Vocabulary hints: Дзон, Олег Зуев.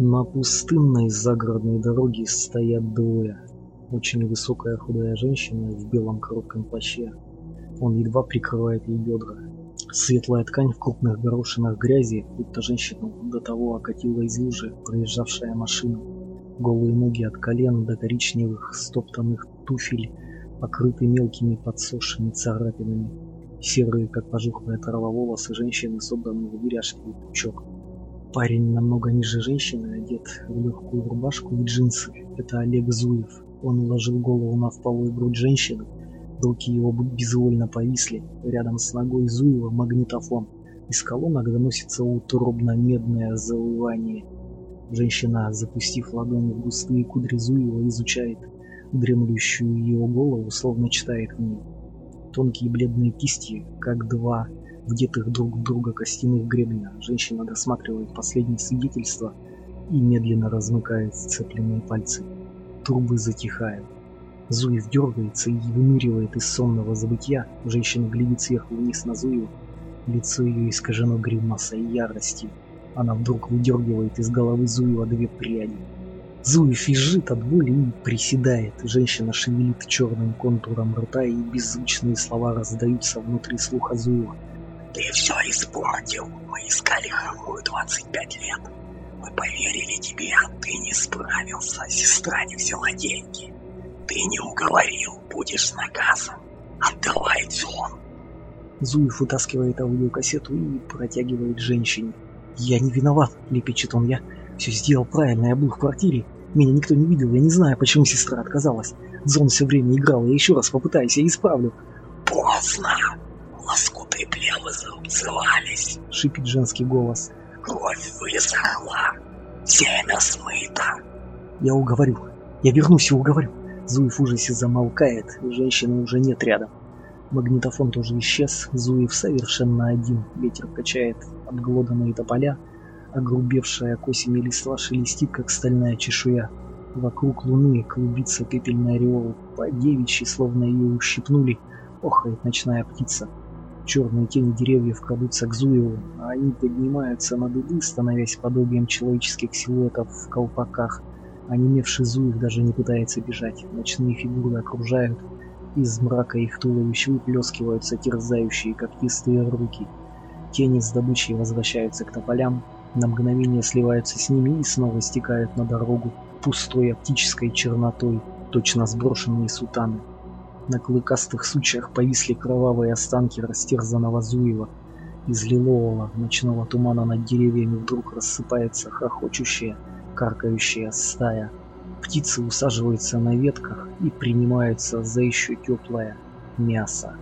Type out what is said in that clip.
На пустынной загородной дороге стоят двое. Очень высокая худая женщина в белом коротком плаще. Он едва прикрывает ей бедра. Светлая ткань в крупных горошинах грязи, будто женщину до того окатила из лужи проезжавшая машина. Голые ноги от колен до коричневых стоптанных туфель покрыты мелкими подсохшими царапинами. Серые, как пожухлая трава, волосы женщины собраны в дырявый пучок. Парень намного ниже женщины, одет в легкую рубашку и джинсы. Это Олег Зуев. Он уложил голову на впалую грудь женщины. Руки его безвольно повисли. Рядом с ногой Зуева магнитофон. Из колонок доносится утробно-медное завывание. Женщина, запустив ладони в густые кудри Зуева, изучает дремлющую его голову, словно читает в ней. Тонкие бледные кисти, как два вдетых друг в друга костяных гребня. Женщина досматривает последние свидетельства и медленно размыкает сцепленные пальцы. Трубы затихают. Зуев дергается и выныривает из сонного забытья. Женщина глядит сверху вниз на Зуева. Лицо ее искажено гримасой ярости. Она вдруг выдергивает из головы Зуева две пряди. Зуев визжит от боли и приседает. Женщина шевелит черным контуром рта, и беззвучные слова раздаются внутри слуха Зуева. «Ты все испортил! Мы искали хромую 25 лет! Мы поверили тебе, а ты не справился! Сестра не взяла деньги! Ты не уговорил, будешь наказан. Отдавай, Дзон!» Зуев вытаскивает аудиокассету и протягивает женщине. «Я не виноват», — лепечет он, — «я все сделал правильно, я был в квартире. Меня никто не видел, я не знаю, почему сестра отказалась. Дзон все время играл, я еще раз попытаюсь, я исправлю». «Поздно! Лоскуты плевы заубцевались», — шипит женский голос. «Кровь высохла, семя смыто». «Я уговорю, я вернусь и уговорю». Зуев в ужасе замолкает, женщины уже нет рядом. Магнитофон тоже исчез, Зуев совершенно один. Ветер качает обглоданные тополя, огрубевшая к осени листва шелестит, как стальная чешуя. Вокруг луны клубится пепельный ореол, по-девичьи, словно ее ущипнули, охает ночная птица. Черные тени деревьев крадутся к Зуеву, а они поднимаются над дыбы, становясь подобием человеческих силуэтов в колпаках. Онемевший Зуев даже не пытается бежать. Ночные фигуры окружают. Из мрака их туловищ выплескиваются терзающие когтистые руки. Тени с добычей возвращаются к тополям. На мгновение сливаются с ними и снова стекают на дорогу пустой оптической чернотой, точно сброшенные сутаны. На клыкастых сучьях повисли кровавые останки растерзанного Зуева. Из лилового ночного тумана над деревьями вдруг рассыпается хохочущая, каркающая стая. Птицы усаживаются на ветках и принимаются за еще теплое мясо.